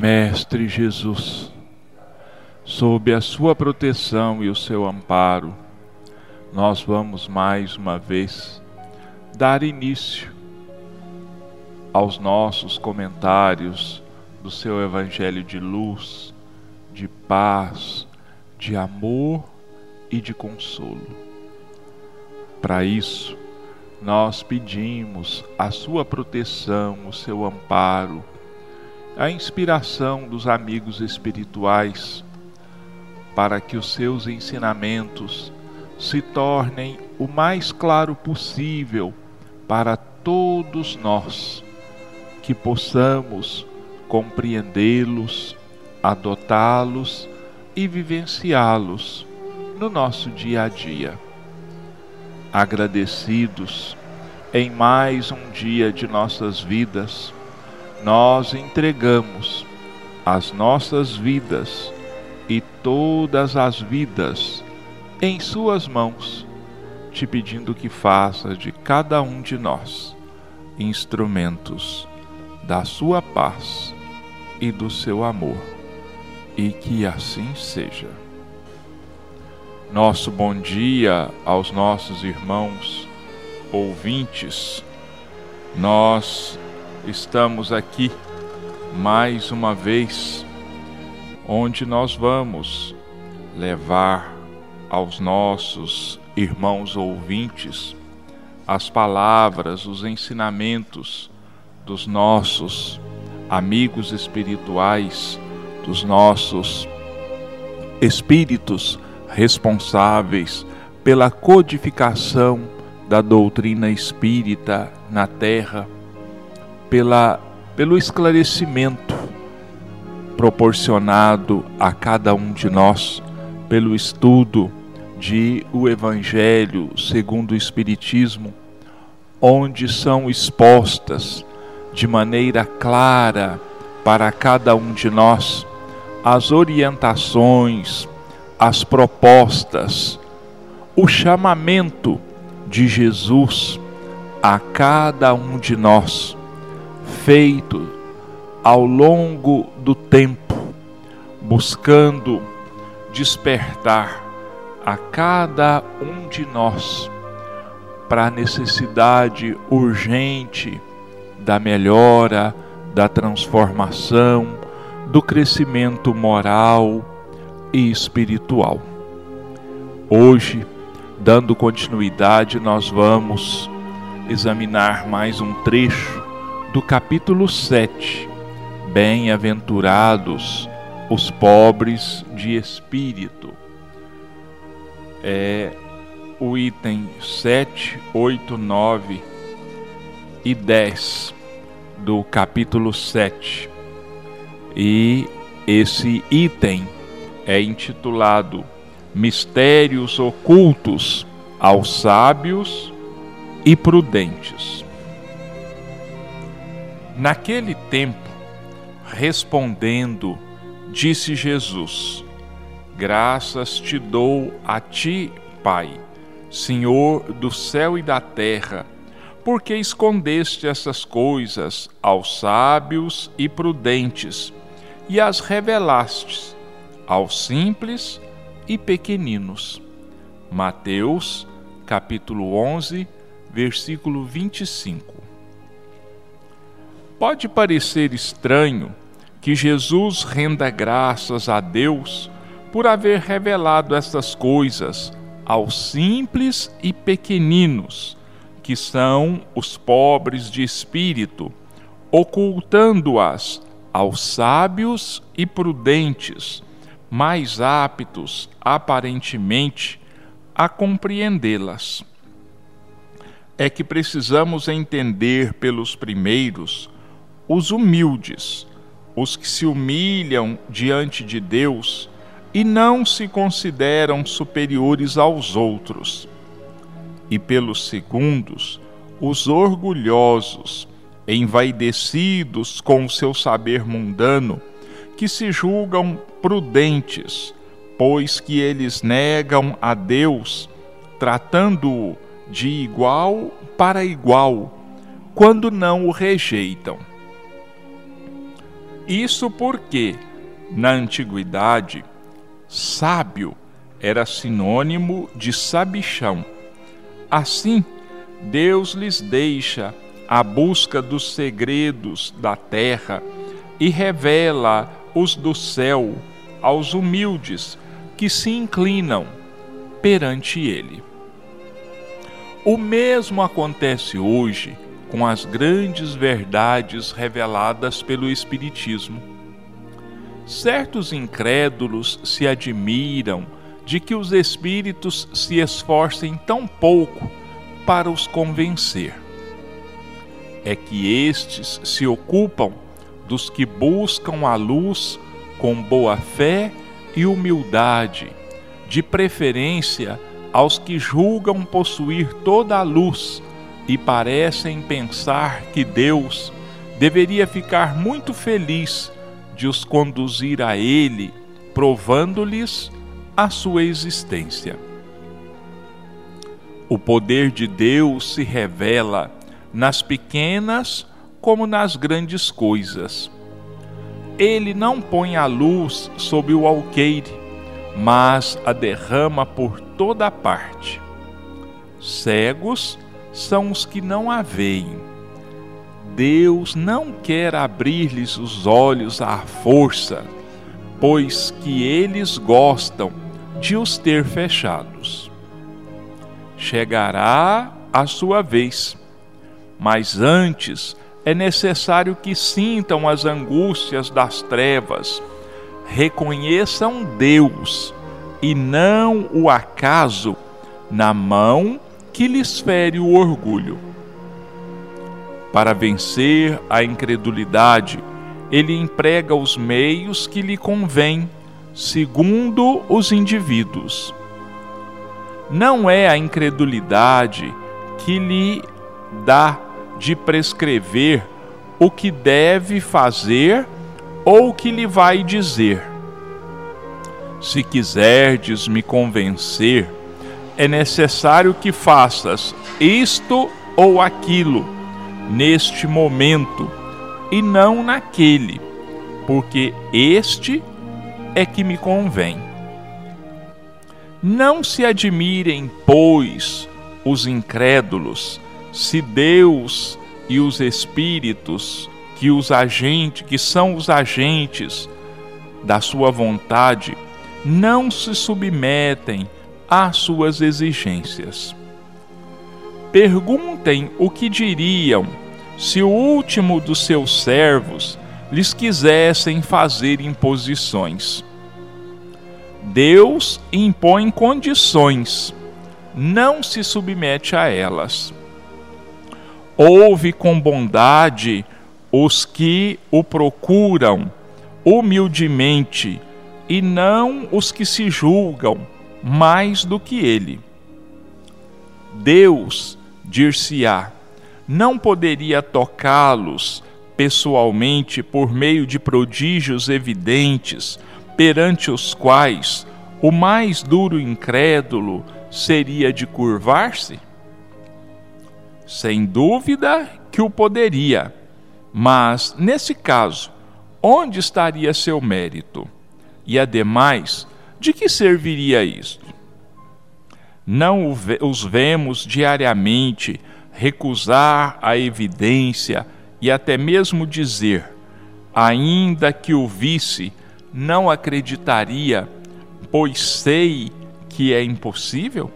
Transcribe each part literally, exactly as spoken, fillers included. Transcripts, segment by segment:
Mestre Jesus, sob a sua proteção e o seu amparo, nós vamos mais uma vez dar início aos nossos comentários do seu Evangelho de luz, de paz, de amor e de consolo. Para isso, nós pedimos a sua proteção, o seu amparo, a inspiração dos amigos espirituais, para que os seus ensinamentos se tornem o mais claro possível para todos nós, que possamos compreendê-los, adotá-los e vivenciá-los no nosso dia a dia. Agradecidos em mais um dia de nossas vidas, nós entregamos as nossas vidas e todas as vidas em suas mãos, te pedindo que faças de cada um de nós instrumentos da sua paz e do seu amor, e que assim seja. Nosso bom dia aos nossos irmãos ouvintes. Nós estamos aqui mais uma vez, onde nós vamos levar aos nossos irmãos ouvintes as palavras, os ensinamentos dos nossos amigos espirituais, dos nossos espíritos responsáveis pela codificação da doutrina espírita na Terra, pela, pelo esclarecimento proporcionado a cada um de nós pelo estudo de o Evangelho segundo o Espiritismo, onde são expostas de maneira clara para cada um de nós as orientações, as propostas, o chamamento de Jesus a cada um de nós, feito ao longo do tempo, buscando despertar a cada um de nós para a necessidade urgente da melhora, da transformação, do crescimento moral e espiritual. Hoje, dando continuidade, nós vamos examinar mais um trecho do capítulo sete, Bem-aventurados os pobres de espírito. É o item sete, oito, nove e dez do capítulo sete. E esse item é intitulado Mistérios Ocultos aos Sábios e Prudentes. Naquele tempo, respondendo, disse Jesus: graças te dou a ti, Pai, Senhor do céu e da terra, porque escondeste essas coisas aos sábios e prudentes e as revelaste aos simples e pequeninos. Mateus, capítulo onze, versículo vinte e cinco. Pode parecer estranho que Jesus renda graças a Deus por haver revelado estas coisas aos simples e pequeninos, que são os pobres de espírito, ocultando-as aos sábios e prudentes, mais aptos, aparentemente, a compreendê-las. É que precisamos entender pelos primeiros os humildes, os que se humilham diante de Deus e não se consideram superiores aos outros, e pelos segundos, os orgulhosos, envaidecidos com o seu saber mundano, que se julgam prudentes, pois que eles negam a Deus, tratando-o de igual para igual, quando não o rejeitam. Isso porque, na antiguidade, sábio era sinônimo de sabichão. Assim, Deus lhes deixa a busca dos segredos da terra e revela os do céu aos humildes que se inclinam perante ele. O mesmo acontece hoje com as grandes verdades reveladas pelo Espiritismo. Certos incrédulos se admiram de que os espíritos se esforcem tão pouco para os convencer. É que estes se ocupam dos que buscam a luz com boa fé e humildade, de preferência aos que julgam possuir toda a luz e parecem pensar que Deus deveria ficar muito feliz de os conduzir a Ele, provando-lhes a sua existência. O poder de Deus se revela nas pequenas como nas grandes coisas. Ele não põe a luz sob o alqueire, mas a derrama por toda parte. Cegos são os que não a veem. Deus não quer abrir-lhes os olhos à força, pois que eles gostam de os ter fechados. Chegará a sua vez, mas antes é necessário que sintam as angústias das trevas, reconheçam Deus e não o acaso na mão que lhes fere o orgulho. Para vencer a incredulidade, ele emprega os meios que lhe convém, segundo os indivíduos. Não é a incredulidade que lhe dá de prescrever o que deve fazer ou o que lhe vai dizer. Se quiserdes me convencer, é necessário que faças isto ou aquilo, neste momento, e não naquele, porque este é que me convém. Não se admirem, pois, os incrédulos, se Deus e os espíritos que, os agentes, que são os agentes da sua vontade não se submetem às suas exigências. Perguntem o que diriam se o último dos seus servos lhes quisessem fazer imposições. Deus impõe condições, não se submete a elas. Ouve com bondade os que o procuram humildemente e não os que se julgam mais do que ele. Deus, dir-se-á, não poderia tocá-los pessoalmente por meio de prodígios evidentes, perante os quais o mais duro incrédulo seria de curvar-se? Sem dúvida que o poderia, mas, nesse caso, onde estaria seu mérito? E, ademais, de que serviria isto? Não os vemos diariamente recusar a evidência e até mesmo dizer, ainda que o visse, não acreditaria, pois sei que é impossível?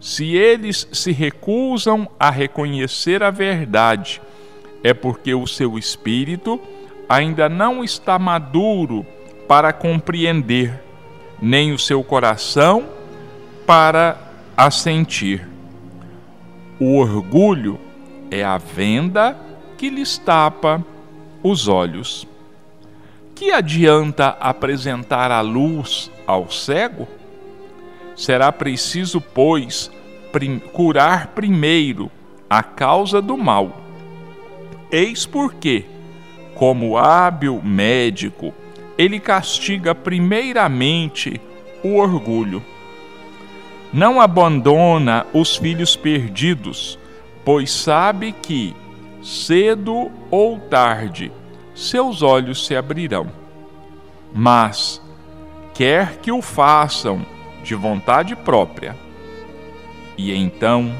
Se eles se recusam a reconhecer a verdade, é porque o seu espírito ainda não está maduro para compreender, nem o seu coração para a sentir. O orgulho é a venda que lhes tapa os olhos. Que adianta apresentar a luz ao cego? Será preciso, pois, prim- curar primeiro a causa do mal. Eis porque, como hábil médico, ele castiga primeiramente o orgulho. Não abandona os filhos perdidos, pois sabe que, cedo ou tarde, seus olhos se abrirão. Mas, quer que o façam de vontade própria, e então,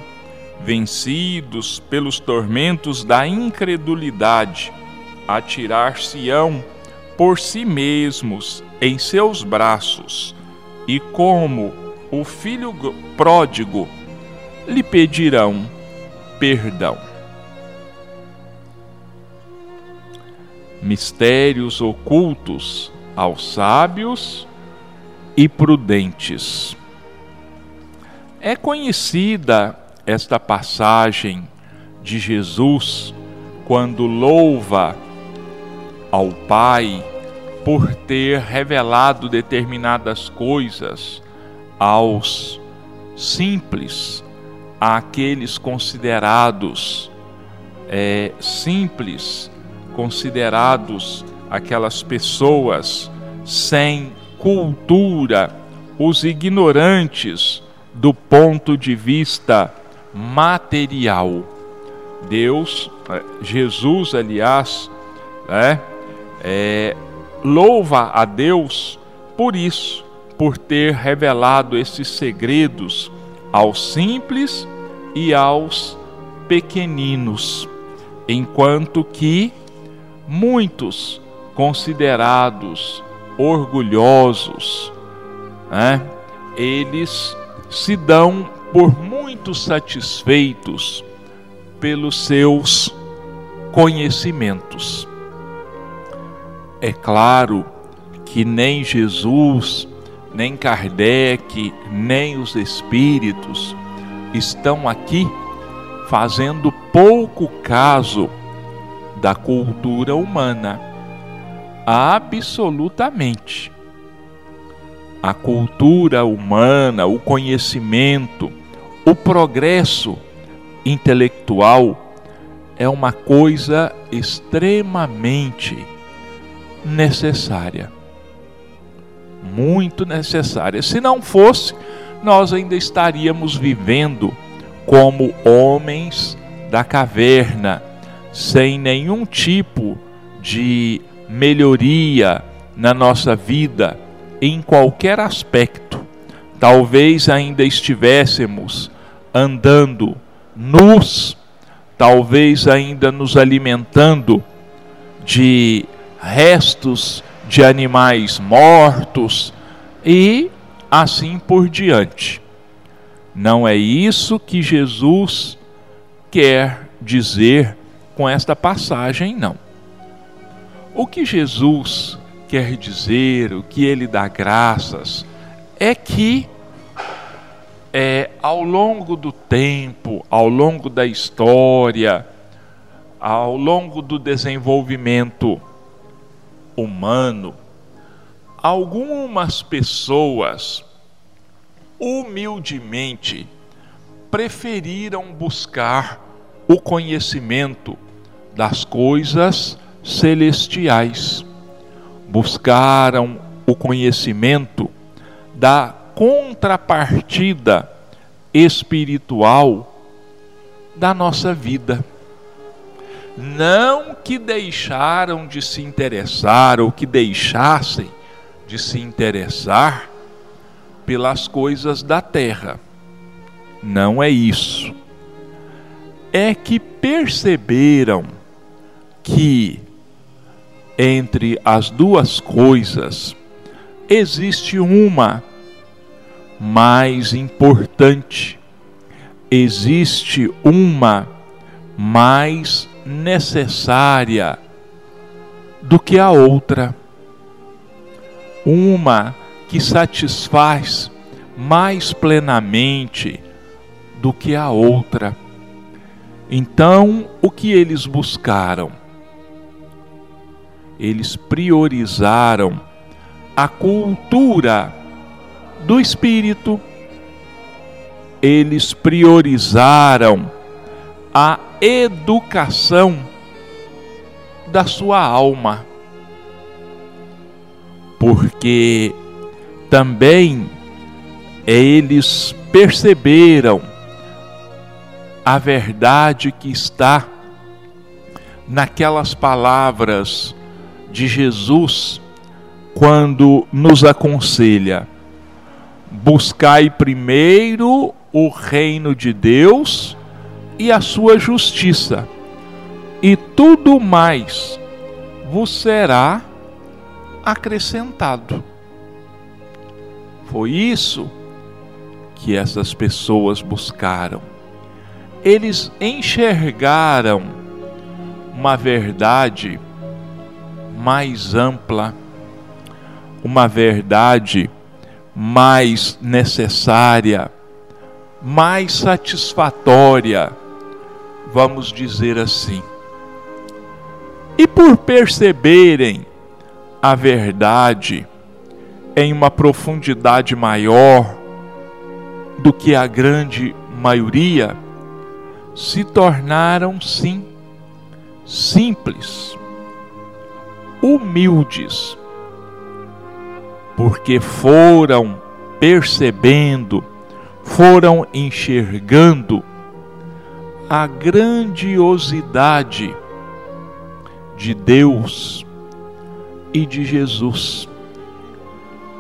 vencidos pelos tormentos da incredulidade, atirar-se-ão por si mesmos em seus braços, e como o filho pródigo, lhe pedirão perdão. Mistérios ocultos aos sábios e prudentes. É conhecida esta passagem de Jesus quando louva ao Pai por ter revelado determinadas coisas aos simples, àqueles considerados é, simples, considerados aquelas pessoas sem cultura, os ignorantes do ponto de vista material. Deus, Jesus, aliás, é, é, louva a Deus por isso, por ter revelado esses segredos aos simples e aos pequeninos, enquanto que muitos considerados orgulhosos, né, eles se dão por muito satisfeitos pelos seus conhecimentos. É claro que nem Jesus, nem Kardec, nem os espíritos estão aqui fazendo pouco caso da cultura humana. Absolutamente. A cultura humana, o conhecimento, o progresso intelectual é uma coisa extremamente necessária. Muito necessária. Se não fosse, nós ainda estaríamos vivendo como homens da caverna, sem nenhum tipo de melhoria na nossa vida, em qualquer aspecto. Talvez ainda estivéssemos andando nus, talvez ainda nos alimentando de restos de animais mortos e assim por diante. Não é isso que Jesus quer dizer com esta passagem, não. O que Jesus quer dizer, o que ele dá graças, é que é, ao longo do tempo, ao longo da história, ao longo do desenvolvimento humano, algumas pessoas humildemente preferiram buscar o conhecimento das coisas celestiais. Buscaram o conhecimento da contrapartida espiritual da nossa vida. Não que deixaram de se interessar ou que deixassem de se interessar pelas coisas da terra. Não é isso. É que perceberam que entre as duas coisas existe uma mais importante, existe uma mais necessária do que a outra, uma que satisfaz mais plenamente do que a outra. Então, o que eles buscaram? Eles priorizaram a cultura do espírito, eles priorizaram a educação da sua alma, porque também eles perceberam a verdade que está naquelas palavras de Jesus quando nos aconselha: buscai primeiro o reino de Deus e a sua justiça, e tudo mais vos será acrescentado. Foi isso que essas pessoas buscaram. Eles enxergaram uma verdade mais ampla, uma verdade mais necessária, mais satisfatória, vamos dizer assim. E por perceberem a verdade em uma profundidade maior do que a grande maioria, se tornaram sim simples, humildes, porque foram percebendo, foram enxergando a grandiosidade de Deus e de Jesus.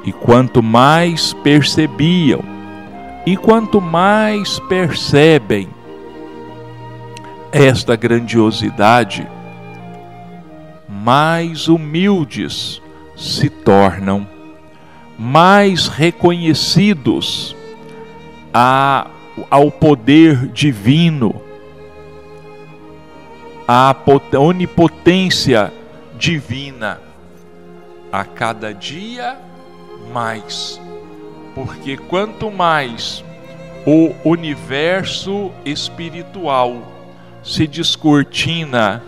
E quanto mais percebiam, e quanto mais percebem esta grandiosidade, mais humildes se tornam, mais reconhecidos a, ao poder divino, à onipotência divina, a cada dia mais. Porque quanto mais o universo espiritual se descortina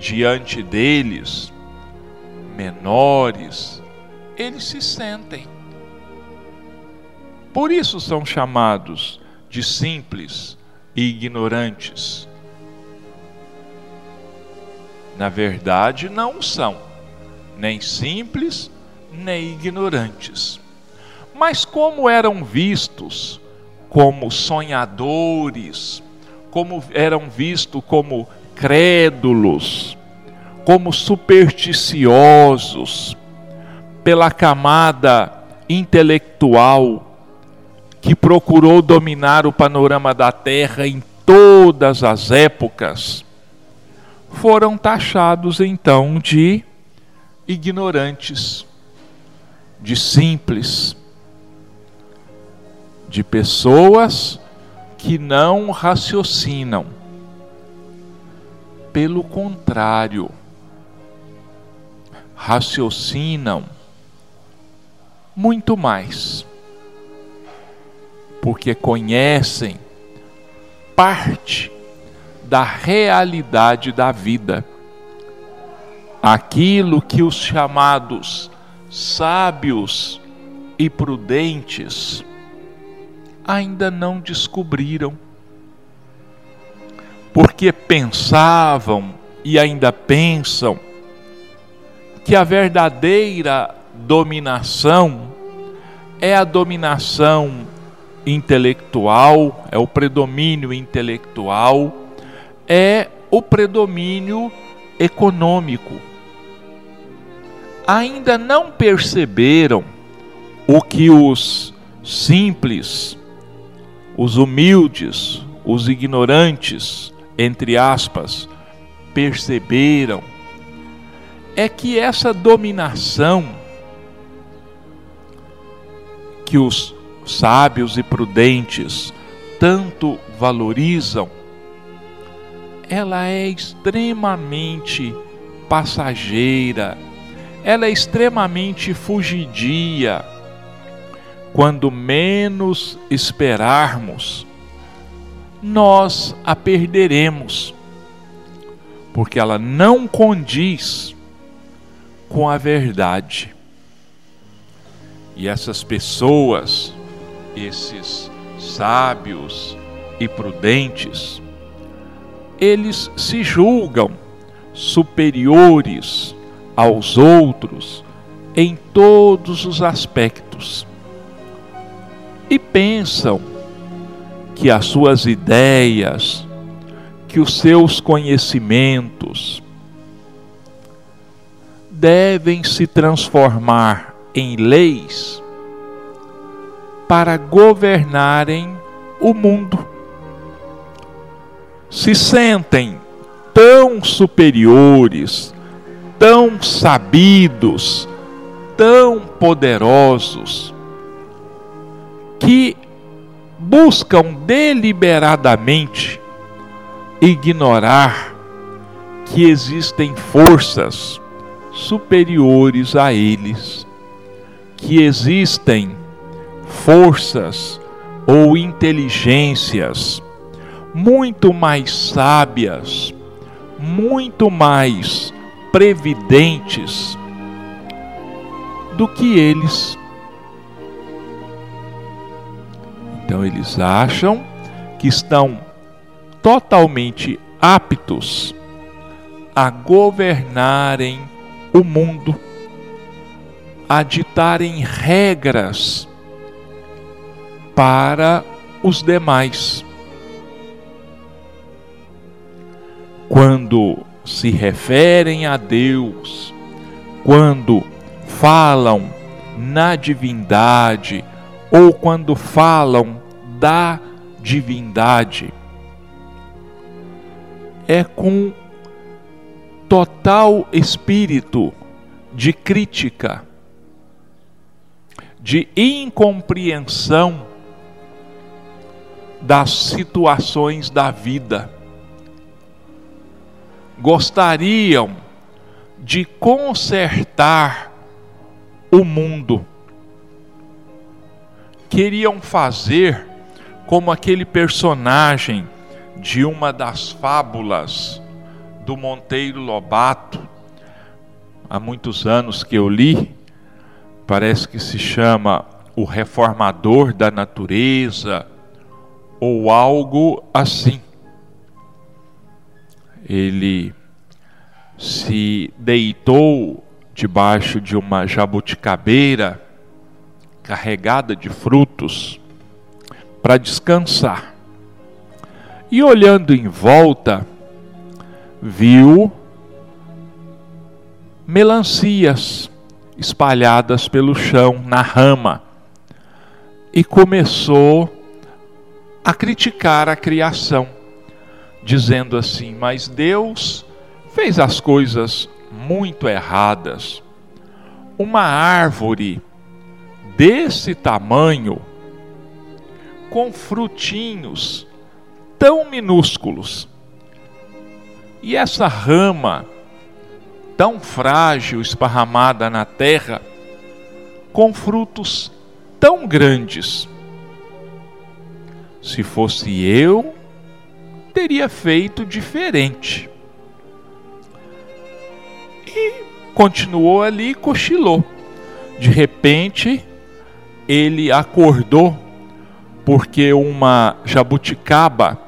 diante deles, menores eles se sentem. Por isso são chamados de simples e ignorantes. Na verdade, não são nem simples nem ignorantes, mas como eram vistos como sonhadores, como eram vistos como crédulos, como supersticiosos pela camada intelectual que procurou dominar o panorama da Terra em todas as épocas, foram taxados então de ignorantes, de simples, de pessoas que não raciocinam. Pelo contrário, raciocinam muito mais, porque conhecem parte da realidade da vida, aquilo que os chamados sábios e prudentes ainda não descobriram, porque pensavam e ainda pensam que a verdadeira dominação é a dominação intelectual, é o predomínio intelectual, é o predomínio econômico. Ainda não perceberam o que os simples, os humildes, os ignorantes, entre aspas, perceberam, é que essa dominação que os sábios e prudentes tanto valorizam, ela é extremamente passageira, ela é extremamente fugidia. Quando menos esperarmos, nós a perderemos, porque ela não condiz com a verdade. E essas pessoas, esses sábios e prudentes, eles se julgam superiores aos outros em todos os aspectos e pensam que as suas ideias, que os seus conhecimentos devem se transformar em leis para governarem o mundo. Se sentem tão superiores, tão sabidos, tão poderosos, que buscam deliberadamente ignorar que existem forças superiores a eles, que existem forças ou inteligências muito mais sábias, muito mais previdentes do que eles. Então eles acham que estão totalmente aptos a governarem o mundo, a ditarem regras para os demais. Quando se referem a Deus, quando falam na divindade ou quando falam da divindade, é com total espírito de crítica, de incompreensão das situações da vida. Gostariam de consertar o mundo. Queriam fazer como aquele personagem de uma das fábulas do Monteiro Lobato, há muitos anos que eu li, parece que se chama O Reformador da Natureza, ou algo assim. Ele se deitou debaixo de uma jabuticabeira carregada de frutos para descansar. E olhando em volta, viu melancias espalhadas pelo chão, na rama, e começou a criticar a criação, dizendo assim: mas Deus fez as coisas muito erradas. Uma árvore desse tamanho, com frutinhos tão minúsculos, e essa rama tão frágil esparramada na terra, com frutos tão grandes. Se fosse eu, teria feito diferente. E continuou ali e cochilou. De repente, ele acordou porque uma jabuticaba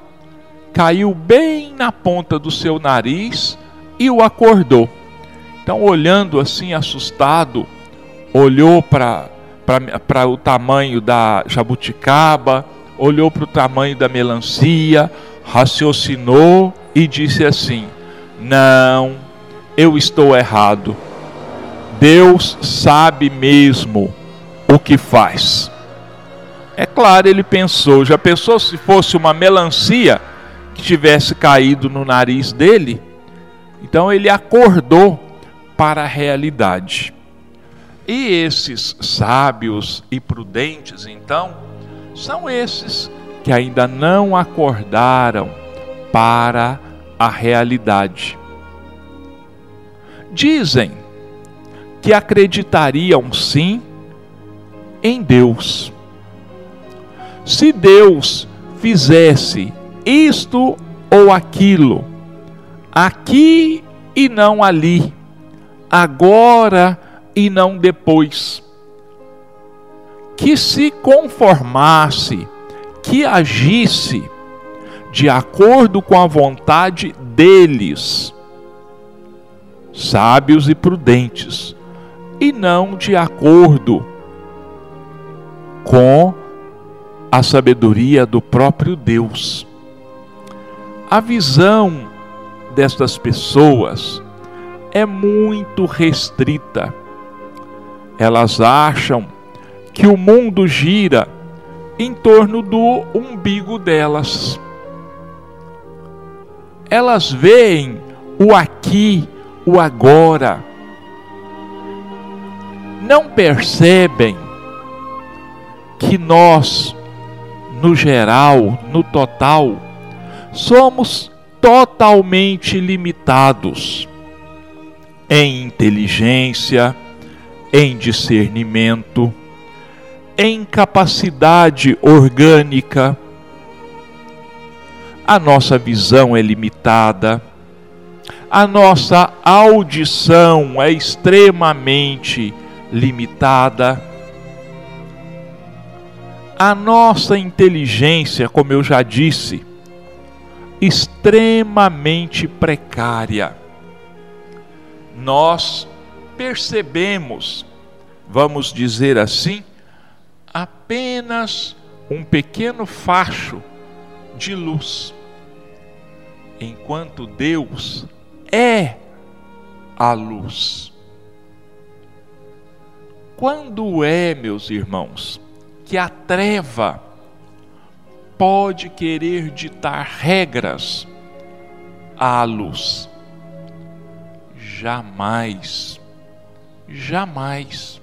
caiu bem na ponta do seu nariz e o acordou. Então, olhando assim, assustado, olhou para para o tamanho da jabuticaba, olhou para o tamanho da melancia, raciocinou e disse assim: não, eu estou errado. Deus sabe mesmo o que faz. É claro, ele pensou. Já pensou se fosse uma melancia que tivesse caído no nariz dele? Então ele acordou para a realidade. E esses sábios e prudentes, então, são esses que ainda não acordaram para a realidade. Dizem que acreditariam sim em Deus. Se Deus fizesse isto ou aquilo, aqui e não ali, agora e não depois, que se conformasse, que agisse de acordo com a vontade deles, sábios e prudentes, e não de acordo com a sabedoria do próprio Deus. A visão destas pessoas é muito restrita. Elas acham que o mundo gira em torno do umbigo delas. Elas veem o aqui, o agora. Não percebem que nós, no geral, no total, somos totalmente limitados em inteligência, em discernimento, em capacidade orgânica. A nossa visão é limitada, a nossa audição é extremamente limitada, a nossa inteligência, como eu já disse, extremamente precária. Nós percebemos, vamos dizer assim, apenas um pequeno facho de luz, enquanto Deus é a luz. Quando é, meus irmãos, que a treva pode querer ditar regras à luz? Jamais, jamais.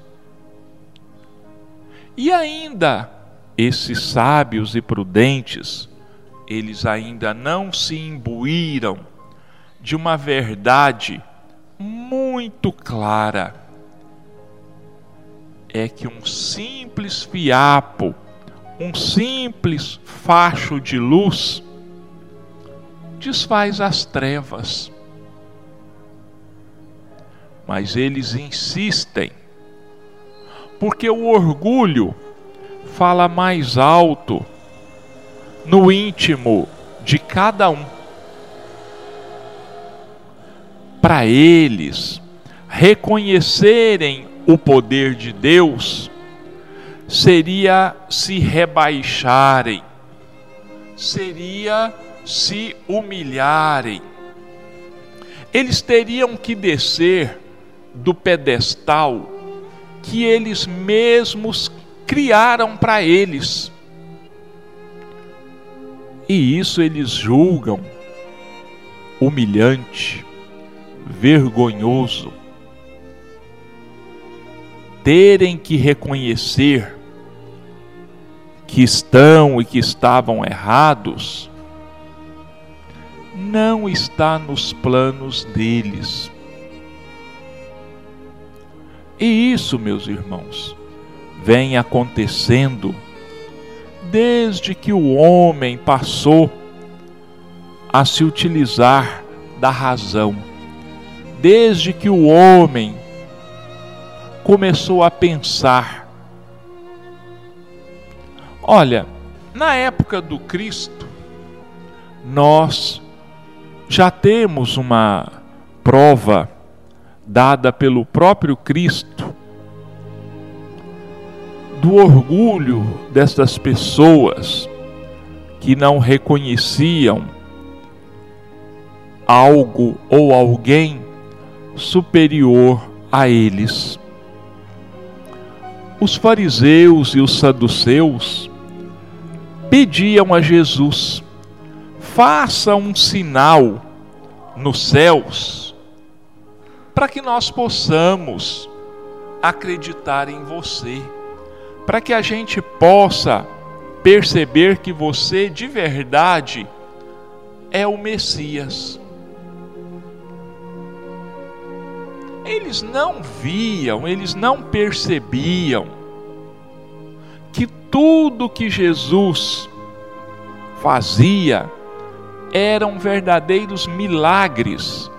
E ainda, esses sábios e prudentes, eles ainda não se imbuíram de uma verdade muito clara. É que um simples fiapo, um simples facho de luz, desfaz as trevas. Mas eles insistem, porque o orgulho fala mais alto no íntimo de cada um. Para eles reconhecerem o poder de Deus seria se rebaixarem, seria se humilharem. Eles teriam que descer do pedestal que eles mesmos criaram para eles. E isso eles julgam humilhante, vergonhoso. Terem que reconhecer que estão e que estavam errados não está nos planos deles. E isso, meus irmãos, vem acontecendo desde que o homem passou a se utilizar da razão, desde que o homem começou a pensar. Olha, na época do Cristo, nós já temos uma prova dada pelo próprio Cristo do orgulho dessas pessoas que não reconheciam algo ou alguém superior a eles. Os fariseus e os saduceus pediam a Jesus: faça um sinal nos céus para que nós possamos acreditar em você, para que a gente possa perceber que você de verdade é o Messias. Eles não viam, eles não percebiam que tudo que Jesus fazia eram verdadeiros milagres,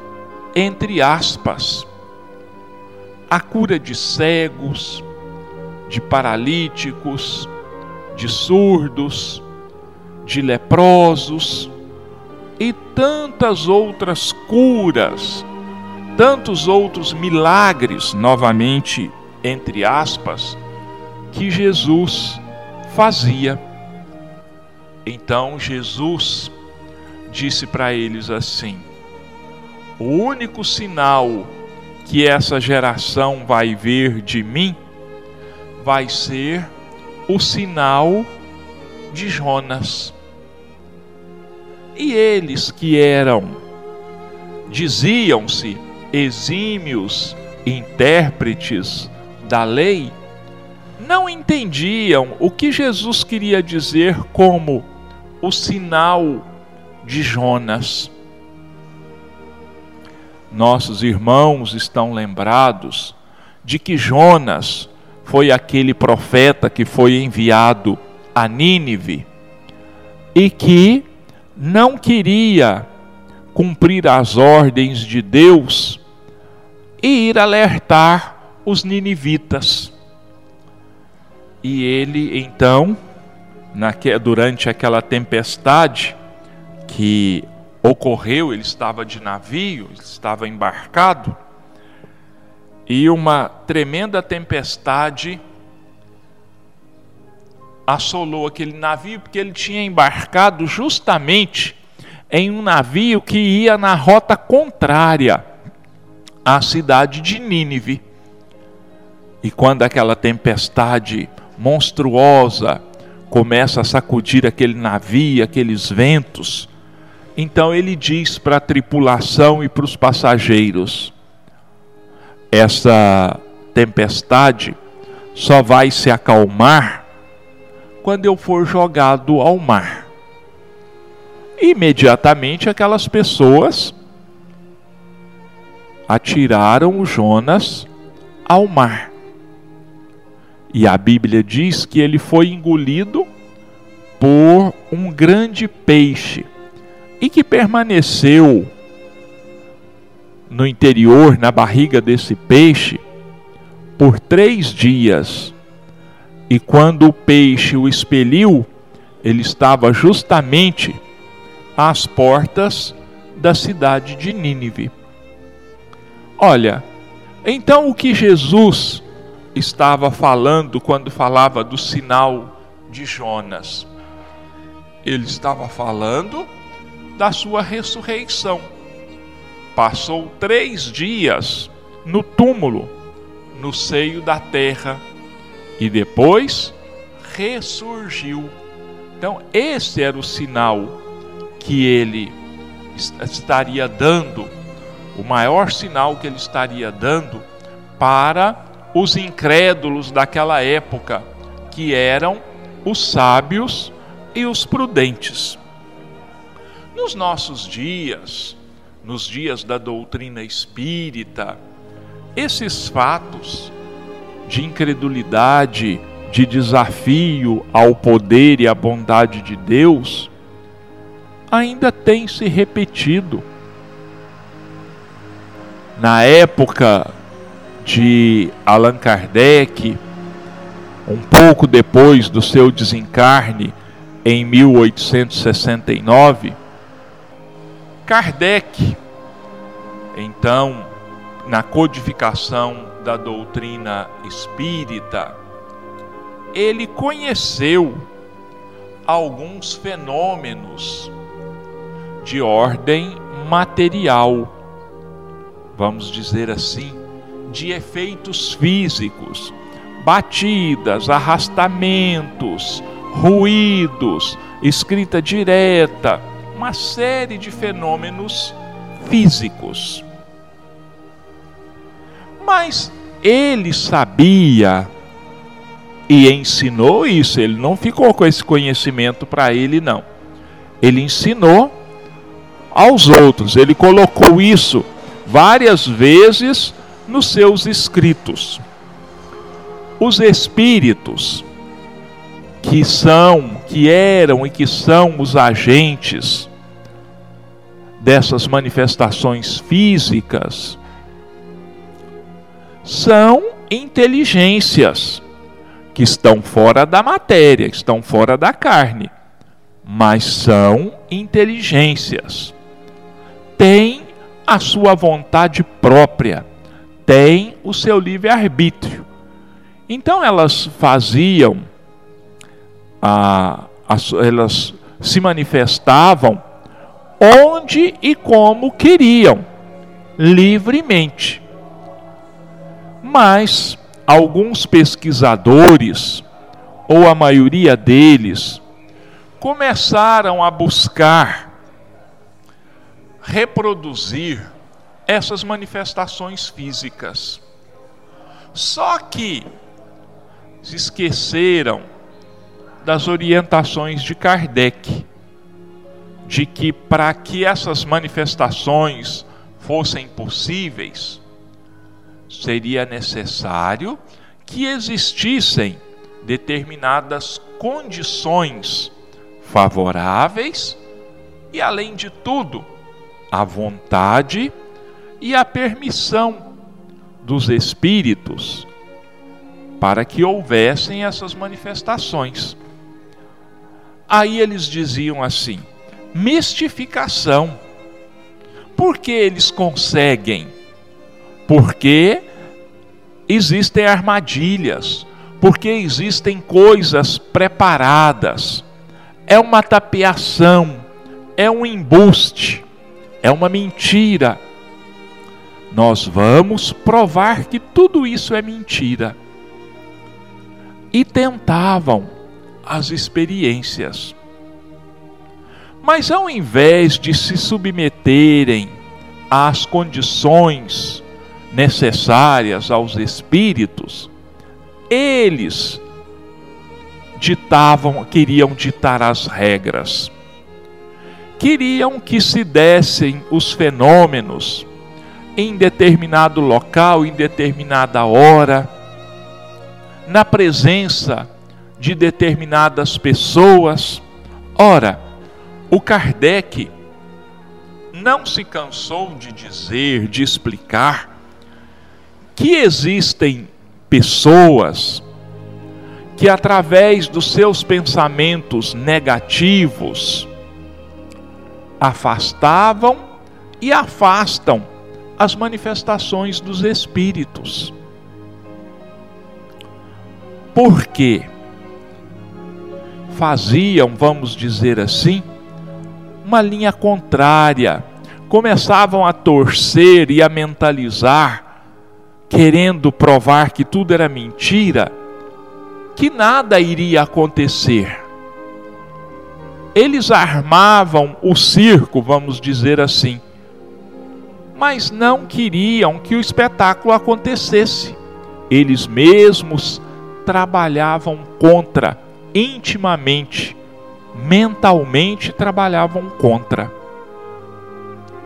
entre aspas. A cura de cegos, de paralíticos, de surdos, de leprosos e tantas outras curas, tantos outros milagres, novamente, entre aspas, que Jesus fazia. Então Jesus disse para eles assim: o único sinal que essa geração vai ver de mim vai ser o sinal de Jonas. E eles que eram, diziam-se, exímios intérpretes da lei, não entendiam o que Jesus queria dizer como o sinal de Jonas. Nossos irmãos estão lembrados de que Jonas foi aquele profeta que foi enviado a Nínive e que não queria cumprir as ordens de Deus e ir alertar os ninivitas. E ele então, naque, durante aquela tempestade que ocorreu, ele estava de navio, ele estava embarcado, e uma tremenda tempestade assolou aquele navio, porque ele tinha embarcado justamente em um navio que ia na rota contrária à cidade de Nínive. E quando aquela tempestade monstruosa começa a sacudir aquele navio, aqueles ventos, então ele diz para a tripulação e para os passageiros: essa tempestade só vai se acalmar quando eu for jogado ao mar. Imediatamente aquelas pessoas atiraram o Jonas ao mar. E a Bíblia diz que ele foi engolido por um grande peixe e que permaneceu no interior, na barriga desse peixe, por três dias. E quando o peixe o expeliu, ele estava justamente às portas da cidade de Nínive. Olha, então o que Jesus estava falando quando falava do sinal de Jonas? Ele estava falando da sua ressurreição. Passou três dias no túmulo, no seio da terra, e depois ressurgiu. Então esse era o sinal que ele estaria dando, o maior sinal que ele estaria dando para os incrédulos daquela época, que eram os sábios e os prudentes. Nos nossos dias, nos dias da doutrina espírita, esses fatos de incredulidade, de desafio ao poder e à bondade de Deus, ainda têm se repetido. Na época de Allan Kardec, um pouco depois do seu desencarne, em mil oitocentos e sessenta e nove, Kardec, então, na codificação da doutrina espírita, ele conheceu alguns fenômenos de ordem material, vamos dizer assim, de efeitos físicos, batidas, arrastamentos, ruídos, escrita direta, uma série de fenômenos físicos. Mas ele sabia e ensinou isso, ele não ficou com esse conhecimento para ele, não. Ele ensinou aos outros, ele colocou isso várias vezes nos seus escritos. Os espíritos que são, que eram e que são os agentes dessas manifestações físicas, são inteligências que estão fora da matéria, que estão fora da carne, mas são inteligências. Têm a sua vontade própria, têm o seu livre-arbítrio. Então elas faziam A, a, elas se manifestavam onde e como queriam, livremente. Mas alguns pesquisadores, ou a maioria deles, começaram a buscar reproduzir essas manifestações físicas. Só que se esqueceram das orientações de Kardec, de que para que essas manifestações fossem possíveis, seria necessário que existissem determinadas condições favoráveis e, além de tudo, a vontade e a permissão dos espíritos para que houvessem essas manifestações. Aí eles diziam assim: mistificação. Por que eles conseguem? Porque existem armadilhas, porque existem coisas preparadas. É uma tapeação, é um embuste, é uma mentira. Nós vamos provar que tudo isso é mentira. E tentavam as experiências. Mas ao invés de se submeterem às condições necessárias aos espíritos, eles ditavam, queriam ditar as regras. Queriam que se dessem os fenômenos em determinado local, em determinada hora, na presença de determinadas pessoas. Ora, o Kardec não se cansou de dizer, de explicar, que existem pessoas que, através dos seus pensamentos negativos, afastavam e afastam as manifestações dos espíritos. Por quê? Faziam, vamos dizer assim, uma linha contrária. Começavam a torcer e a mentalizar, querendo provar que tudo era mentira, que nada iria acontecer. Eles armavam o circo, vamos dizer assim, mas não queriam que o espetáculo acontecesse. Eles mesmos trabalhavam contra, intimamente, mentalmente trabalhavam contra.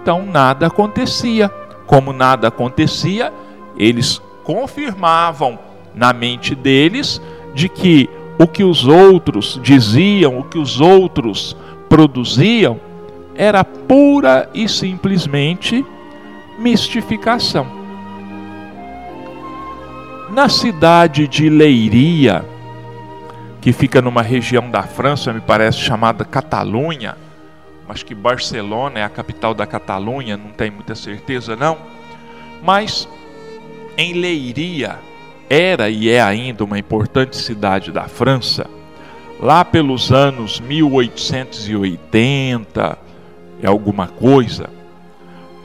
Então nada acontecia. Como nada acontecia, eles confirmavam na mente deles de que o que os outros diziam, o que os outros produziam, era pura e simplesmente mistificação. Na cidade de Leiria, que fica numa região da França, me parece, chamada Catalunha, acho que Barcelona é a capital da Catalunha, não tenho muita certeza não, mas em Leiria, era e é ainda uma importante cidade da França, lá pelos anos mil oitocentos e oitenta e alguma coisa,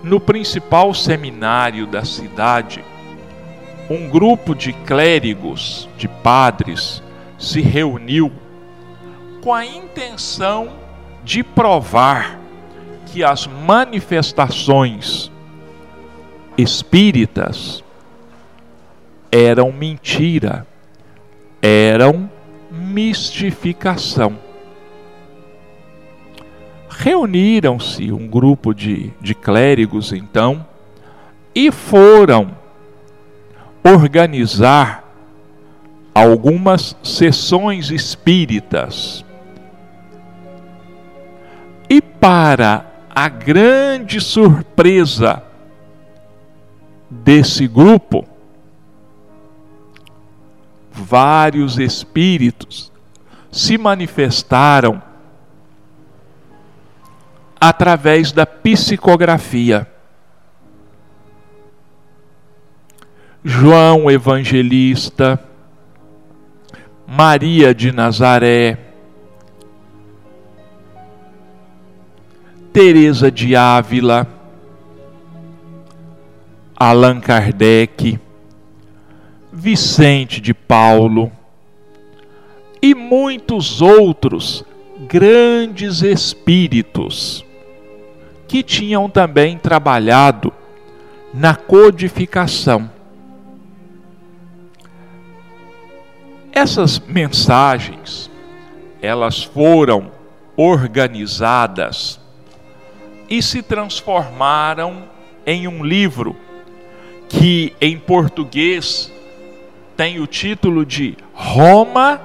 no principal seminário da cidade, um grupo de clérigos, de padres, se reuniu com a intenção de provar que as manifestações espíritas eram mentira, eram mistificação. Reuniram-se um grupo de, de clérigos, então, e foram organizar algumas sessões espíritas. E para a grande surpresa desse grupo, vários espíritos se manifestaram através da psicografia. João Evangelista, Maria de Nazaré, Teresa de Ávila, Allan Kardec, Vicente de Paulo e muitos outros grandes espíritos que tinham também trabalhado na codificação. Essas mensagens, elas foram organizadas e se transformaram em um livro que em português tem o título de Roma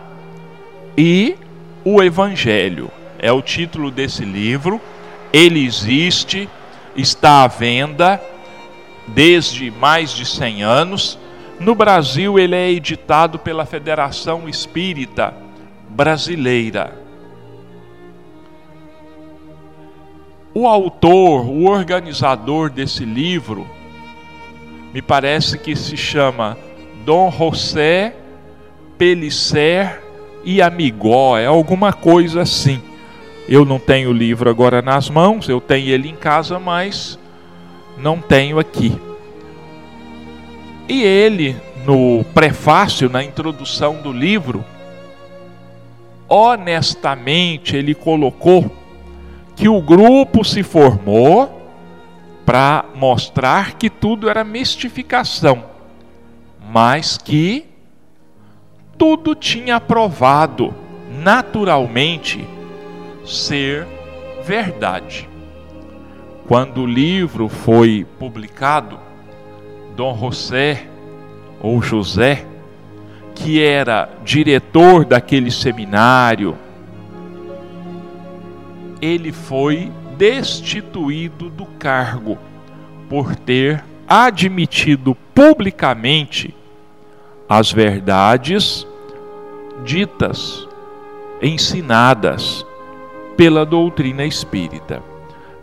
e o Evangelho. É o título desse livro. Ele existe, está à venda desde mais de cem anos. No Brasil ele é editado pela Federação Espírita Brasileira. O autor, o organizador desse livro, me parece que se chama Dom José Pelicer e Amigó, é alguma coisa assim. Eu não tenho o livro agora nas mãos, eu tenho ele em casa, mas não tenho aqui. E ele, no prefácio, na introdução do livro, honestamente ele colocou que o grupo se formou para mostrar que tudo era mistificação, mas que tudo tinha provado naturalmente ser verdade. Quando o livro foi publicado, Dom José, ou José, que era diretor daquele seminário, ele foi destituído do cargo por ter admitido publicamente as verdades ditas, ensinadas pela doutrina espírita.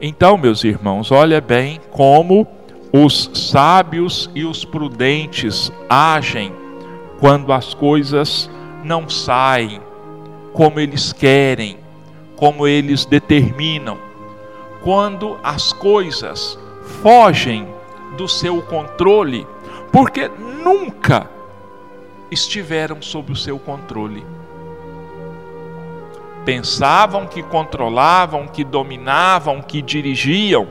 Então, meus irmãos, olha bem como os sábios e os prudentes agem quando as coisas não saem como eles querem, como eles determinam, quando as coisas fogem do seu controle, porque nunca estiveram sob o seu controle. Pensavam que controlavam, que dominavam, que dirigiam,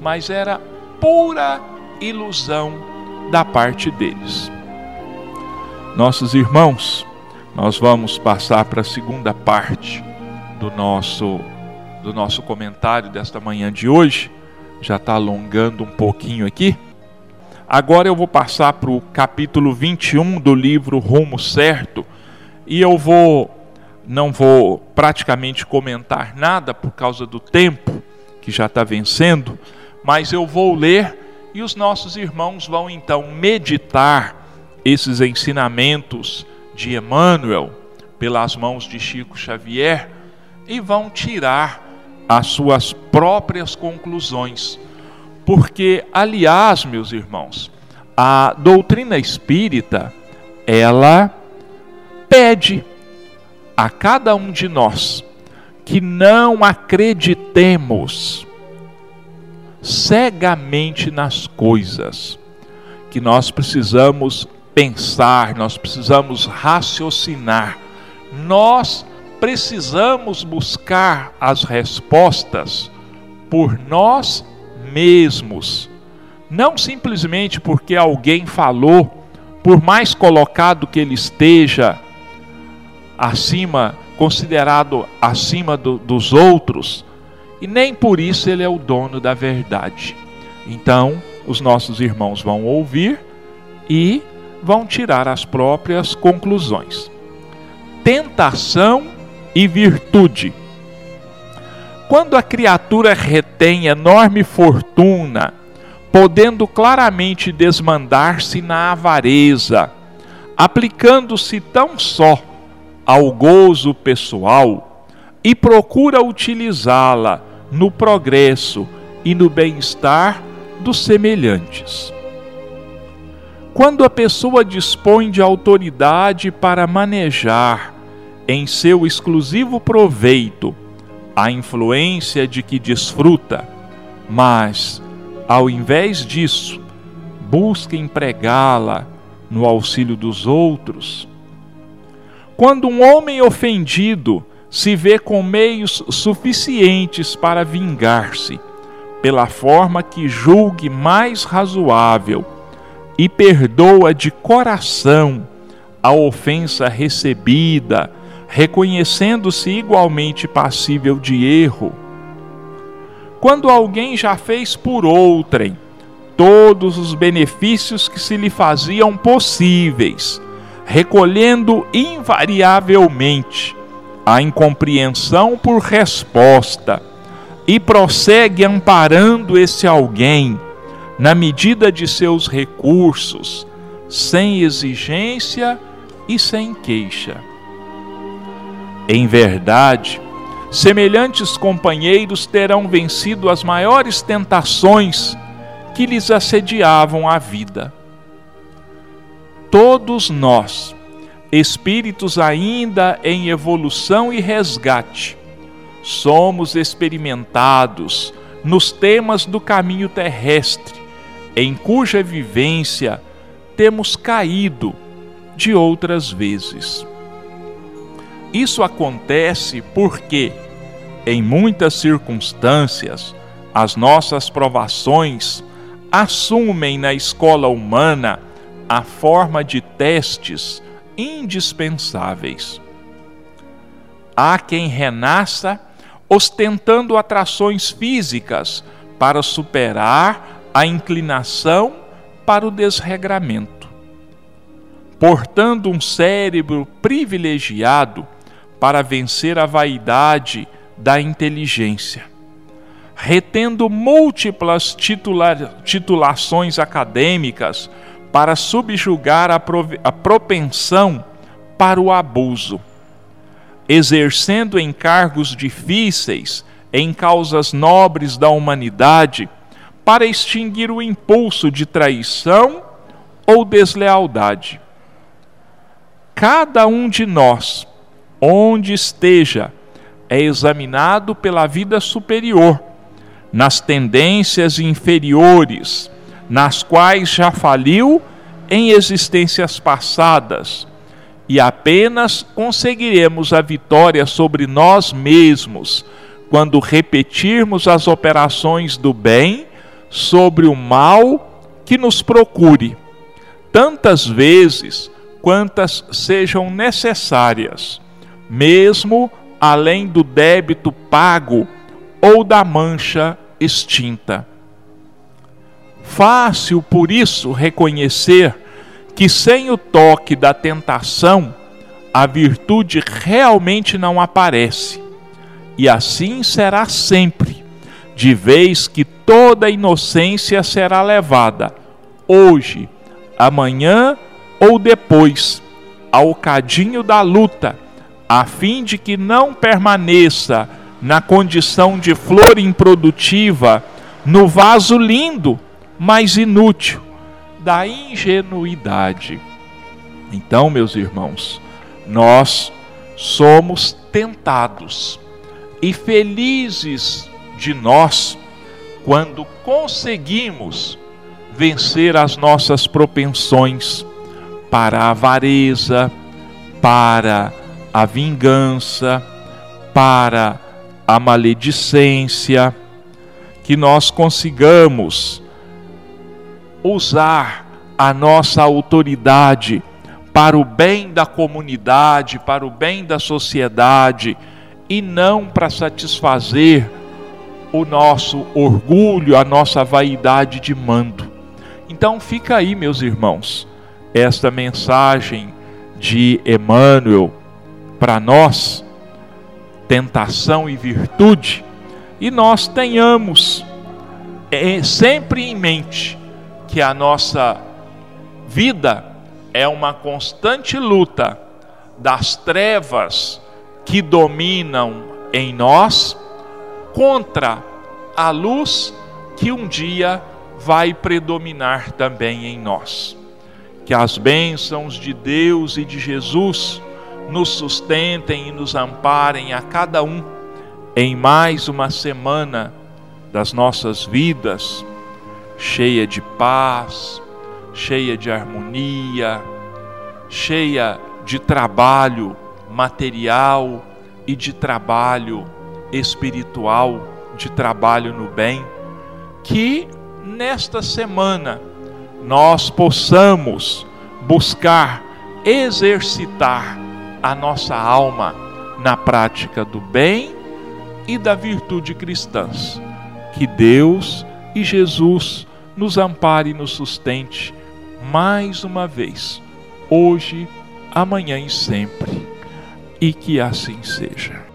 mas era pura ilusão da parte deles. Nossos irmãos, nós vamos passar para a segunda parte do nosso, do nosso comentário desta manhã de hoje. Já está alongando um pouquinho aqui. Agora eu vou passar para o capítulo vinte e um do livro Rumo Certo, e eu vou, não vou praticamente comentar nada por causa do tempo que já está vencendo, mas eu vou ler e os nossos irmãos vão então meditar esses ensinamentos de Emmanuel pelas mãos de Chico Xavier e vão tirar as suas próprias conclusões. Porque, aliás, meus irmãos, a doutrina espírita, ela pede a cada um de nós que não acreditemos cegamente nas coisas, que nós precisamos pensar, nós precisamos raciocinar, nós precisamos buscar as respostas por nós mesmos, não simplesmente porque alguém falou, por mais colocado que ele esteja acima, considerado acima do, dos outros, e nem por isso ele é o dono da verdade. Então, os nossos irmãos vão ouvir e vão tirar as próprias conclusões. Tentação e virtude. Quando a criatura retém enorme fortuna, podendo claramente desmandar-se na avareza, aplicando-se tão só ao gozo pessoal, e procura utilizá-la no progresso e no bem-estar dos semelhantes. Quando a pessoa dispõe de autoridade para manejar em seu exclusivo proveito a influência de que desfruta, mas, ao invés disso, busca empregá-la no auxílio dos outros. Quando um homem ofendido se vê com meios suficientes para vingar-se, pela forma que julgue mais razoável, e perdoa de coração a ofensa recebida, reconhecendo-se igualmente passível de erro. Quando alguém já fez por outrem todos os benefícios que se lhe faziam possíveis, recolhendo invariavelmente a incompreensão por resposta, e prossegue amparando esse alguém, na medida de seus recursos, sem exigência e sem queixa. Em verdade, semelhantes companheiros terão vencido as maiores tentações que lhes assediavam a vida. Todos nós, espíritos ainda em evolução e resgate, somos experimentados nos temas do caminho terrestre, em cuja vivência temos caído de outras vezes. Isso acontece porque, em muitas circunstâncias, as nossas provações assumem na escola humana a forma de testes indispensáveis. Há quem renasça ostentando atrações físicas para superar a inclinação para o desregramento, portando um cérebro privilegiado para vencer a vaidade da inteligência, retendo múltiplas titular, titulações acadêmicas para subjugar a, prov, a propensão para o abuso, exercendo encargos difíceis em causas nobres da humanidade para extinguir o impulso de traição ou deslealdade. Cada um de nós, onde esteja, é examinado pela vida superior, nas tendências inferiores, nas quais já faliu em existências passadas, e apenas conseguiremos a vitória sobre nós mesmos quando repetirmos as operações do bem sobre o mal que nos procure, tantas vezes quantas sejam necessárias, mesmo além do débito pago ou da mancha extinta. Fácil, por isso, reconhecer que sem o toque da tentação, a virtude realmente não aparece. E assim será sempre, de vez que toda a inocência será levada, hoje, amanhã ou depois, ao cadinho da luta, a fim de que não permaneça na condição de flor improdutiva, no vaso lindo, mas inútil, da ingenuidade. Então, meus irmãos, nós somos tentados, e felizes de nós quando conseguimos vencer as nossas propensões para a avareza, para a vingança, para a maledicência, que nós consigamos usar a nossa autoridade para o bem da comunidade, para o bem da sociedade, e não para satisfazer o nosso orgulho, a nossa vaidade de mando. Então fica aí, meus irmãos, esta mensagem de Emmanuel para nós, tentação e virtude, e nós tenhamos é, sempre em mente que a nossa vida é uma constante luta das trevas que dominam em nós contra a luz que um dia vai predominar também em nós. Que as bênçãos de Deus e de Jesus nos sustentem e nos amparem a cada um em mais uma semana das nossas vidas, cheia de paz, cheia de harmonia, cheia de trabalho material e de trabalho espiritual, de trabalho no bem, que nesta semana nós possamos buscar exercitar a nossa alma na prática do bem e da virtude cristãs. Que Deus e Jesus nos ampare e nos sustente mais uma vez, hoje, amanhã e sempre. E que assim seja.